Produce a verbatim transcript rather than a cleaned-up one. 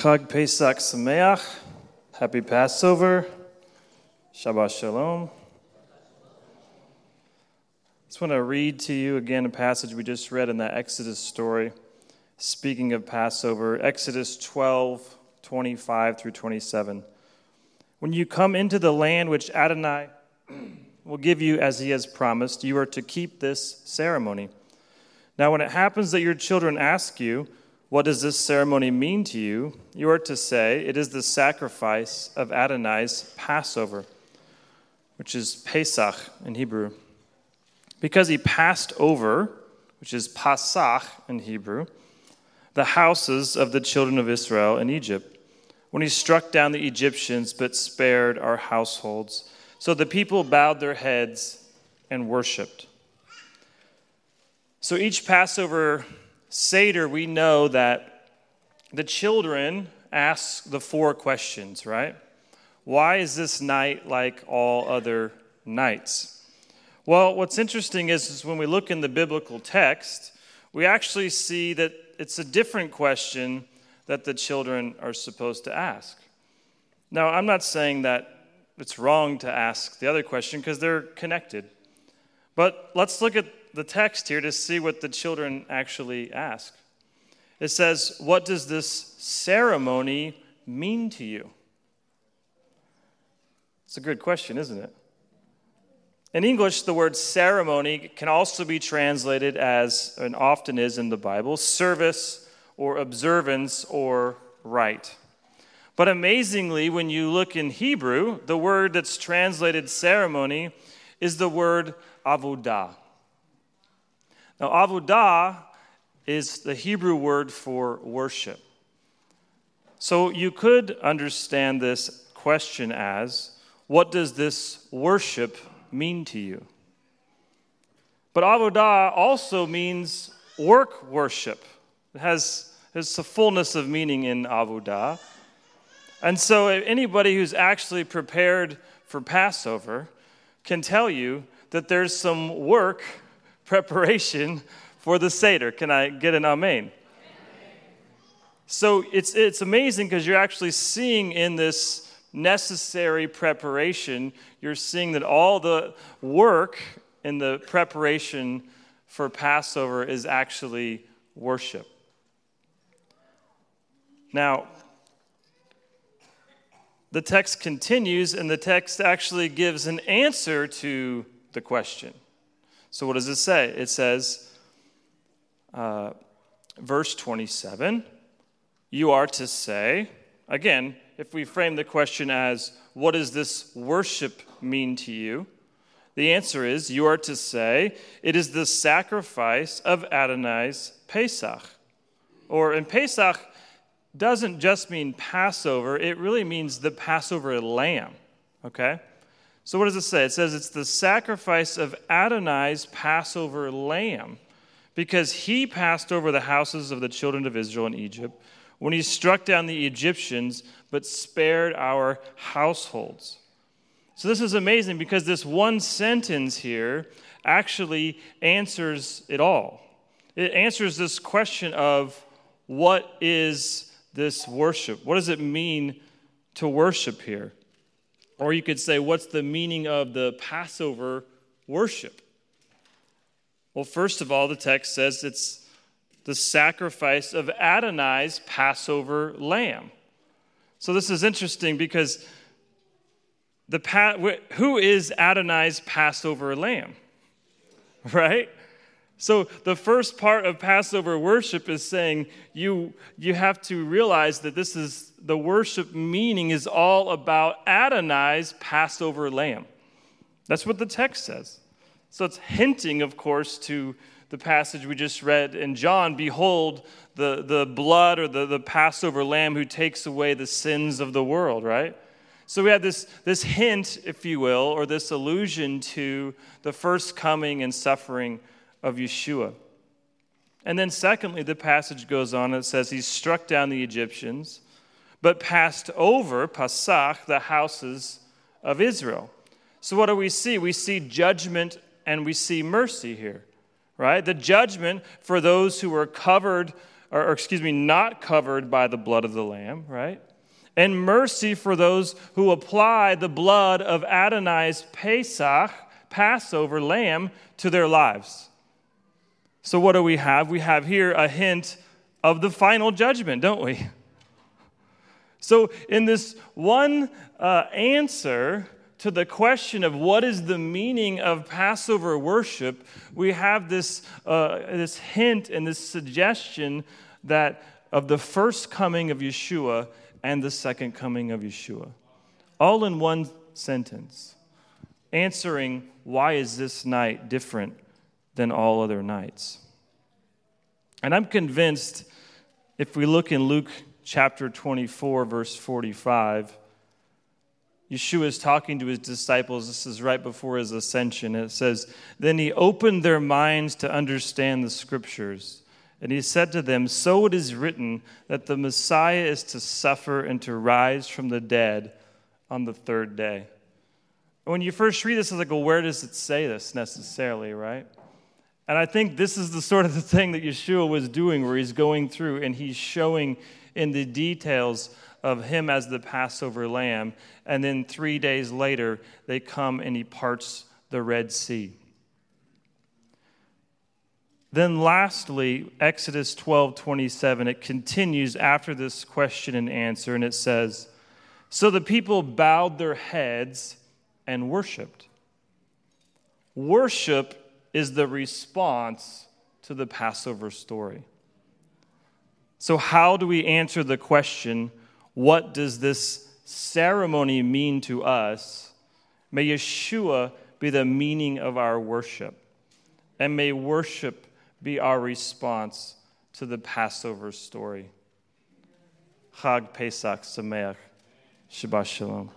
Chag Pesach Sameach. Happy Passover. Shabbat Shalom. I just want to read to you again a passage we just read in that Exodus story. Speaking of Passover, Exodus twelve, twenty-five through twenty-seven. When you come into the land which Adonai will give you as he has promised, you are to keep this ceremony. Now when it happens that your children ask you, what does this ceremony mean to you? You are to say, it is the sacrifice of Adonai's Passover, which is Pesach in Hebrew. Because he passed over, which is Pasach in Hebrew, the houses of the children of Israel in Egypt, when he struck down the Egyptians but spared our households. So the people bowed their heads and worshipped. So each Passover Seder, we know that the children ask the four questions, right? Why is this night like all other nights? Well, what's interesting is, is when we look in the biblical text, we actually see that it's a different question that the children are supposed to ask. Now, I'm not saying that it's wrong to ask the other question because they're connected. But let's look at the text here to see what the children actually ask. It says, what does this ceremony mean to you? It's a good question, isn't it? In English, the word ceremony can also be translated as, and often is in the Bible, service or observance or rite. But amazingly, when you look in Hebrew, the word that's translated ceremony is the word avodah. Now, avodah is the Hebrew word for worship. So you could understand this question as, what does this worship mean to you? But avodah also means work worship. It has it's the fullness of meaning in avodah. And so anybody who's actually prepared for Passover can tell you that there's some work preparation for the Seder. Can I get an amen? Amen. So it's it's amazing because you're actually seeing in this necessary preparation, you're seeing that all the work in the preparation for Passover is actually worship. Now, the text continues, and the text actually gives an answer to the question. So what does it say? It says, uh, verse twenty-seven, you are to say, again, if we frame the question as, what does this worship mean to you? The answer is, you are to say, it is the sacrifice of Adonai's Pesach. Or in Pesach doesn't just mean Passover, it really means the Passover lamb, okay? So what does it say? It says it's the sacrifice of Adonai's Passover lamb, because he passed over the houses of the children of Israel in Egypt, when he struck down the Egyptians, but spared our households. So this is amazing because this one sentence here actually answers it all. It answers this question of what is this worship? What does it mean to worship here? Or you could say, what's the meaning of the Passover worship? Well, first of all, the text says it's the sacrifice of Adonai's Passover lamb. So this is interesting because the pa- who is Adonai's Passover lamb, right? So the first part of Passover worship is saying you you have to realize that this is the worship meaning is all about Adonai's Passover lamb. That's what the text says. So it's hinting, of course, to the passage we just read in John, behold, the, the blood or the, the Passover lamb who takes away the sins of the world, right? So we have this, this hint, if you will, or this allusion to the first coming and suffering of Yeshua. And then secondly, the passage goes on and it says, he struck down the Egyptians, but passed over, Pasach, the houses of Israel. So what do we see? We see judgment and we see mercy here. Right? The judgment for those who were covered or, or excuse me, not covered by the blood of the Lamb, right? And mercy for those who apply the blood of Adonai's Pesach, Passover lamb, to their lives. So what do we have? We have here a hint of the final judgment, don't we? So in this one uh, answer to the question of what is the meaning of Passover worship, we have this uh, this hint and this suggestion that of the first coming of Yeshua and the second coming of Yeshua, all in one sentence, answering why is this night different than all other nights. And I'm convinced if we look in Luke chapter twenty-four, verse forty-five, Yeshua is talking to his disciples. This is right before his ascension. It says, "Then he opened their minds to understand the scriptures. And he said to them, so it is written that the Messiah is to suffer and to rise from the dead on the third day." When you first read this, it's like, well, where does it say this necessarily, right? And I think this is the sort of the thing that Yeshua was doing, where he's going through and he's showing in the details of him as the Passover lamb. And then three days later, they come and he parts the Red Sea. Then lastly, Exodus twelve twenty-seven, it continues after this question and answer, and it says, "So the people bowed their heads and worshiped." Worship is the response to the Passover story. So how do we answer the question, what does this ceremony mean to us? May Yeshua be the meaning of our worship, and may worship be our response to the Passover story. Chag Pesach Sameach. Shabbat Shalom.